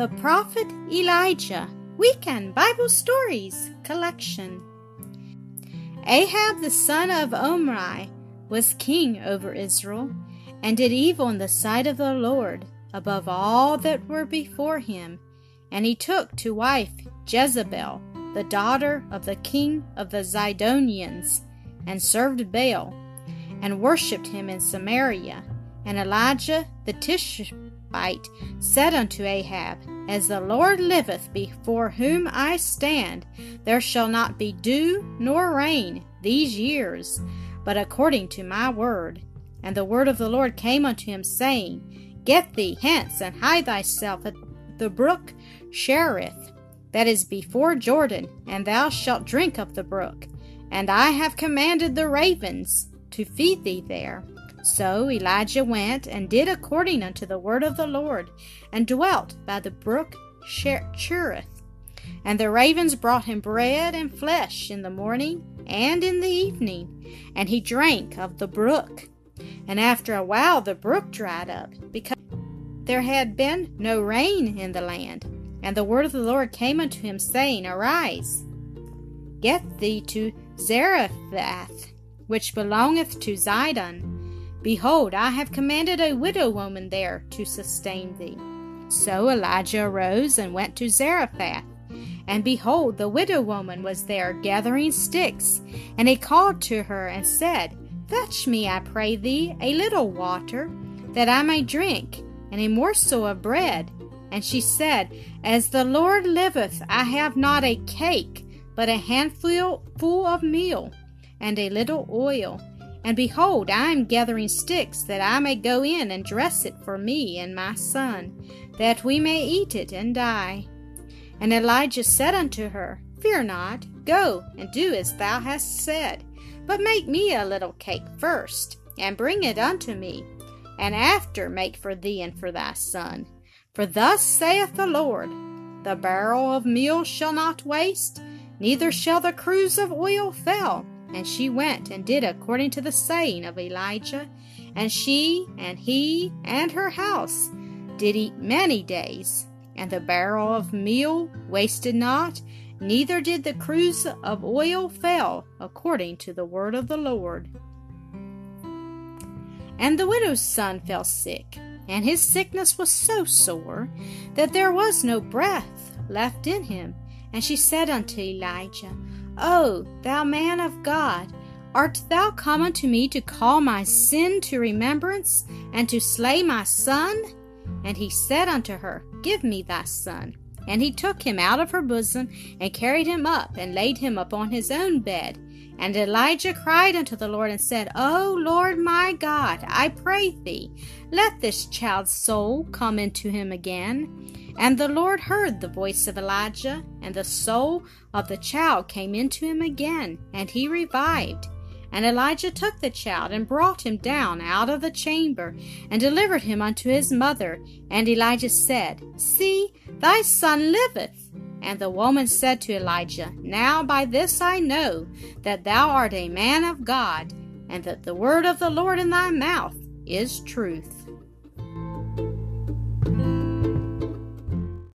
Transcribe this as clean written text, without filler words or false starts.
The Prophet Elijah Weekend Bible Stories Collection. Ahab the son of Omri was king over Israel, and did evil in the sight of the Lord above all that were before him. And he took to wife Jezebel, the daughter of the king of the Zidonians, and served Baal, and worshipped him in Samaria. And Elijah the Tishbite said unto Ahab, As the Lord liveth, before whom I stand, there shall not be dew nor rain these years, but according to my word. And the word of the Lord came unto him, saying, Get thee hence, and hide thyself at the brook Cherith, that is before Jordan, and thou shalt drink of the brook. And I have commanded the ravens to feed thee there. So Elijah went and did according unto the word of the Lord, and dwelt by the brook Cherith. And the ravens brought him bread and flesh in the morning and in the evening, and he drank of the brook. And after a while the brook dried up, because there had been no rain in the land. And the word of the Lord came unto him, saying, Arise, get thee to Zarephath, which belongeth to Zidon. Behold, I have commanded a widow woman there to sustain thee. So Elijah arose and went to Zarephath. And behold, the widow woman was there gathering sticks. And he called to her and said, Fetch me, I pray thee, a little water, that I may drink, and a morsel of bread. And she said, As the Lord liveth, I have not a cake, but a handful full of meal, and a little oil. And behold, I am gathering sticks, that I may go in and dress it for me and my son, that we may eat it and die. And Elijah said unto her, Fear not, go and do as thou hast said, but make me a little cake first, and bring it unto me, and after make for thee and for thy son. For thus saith the Lord, The barrel of meal shall not waste, neither shall the cruse of oil fail. And she went and did according to the saying of Elijah, and she and he and her house did eat many days. And the barrel of meal wasted not, neither did the cruse of oil fail, according to the word of the Lord. And the widow's son fell sick, and his sickness was so sore that there was no breath left in him. And she said unto Elijah, O thou man of God, art thou come unto me to call my sin to remembrance, and to slay my son? And he said unto her, Give me thy son. And he took him out of her bosom, and carried him up, and laid him upon his own bed. And Elijah cried unto the Lord, and said, O Lord my God, I pray thee, let this child's soul come into him again. And the Lord heard the voice of Elijah, and the soul of the child came into him again, and he revived. And Elijah took the child, and brought him down out of the chamber, and delivered him unto his mother. And Elijah said, See, thy son liveth. And the woman said to Elijah, Now by this I know that thou art a man of God, and that the word of the Lord in thy mouth is truth.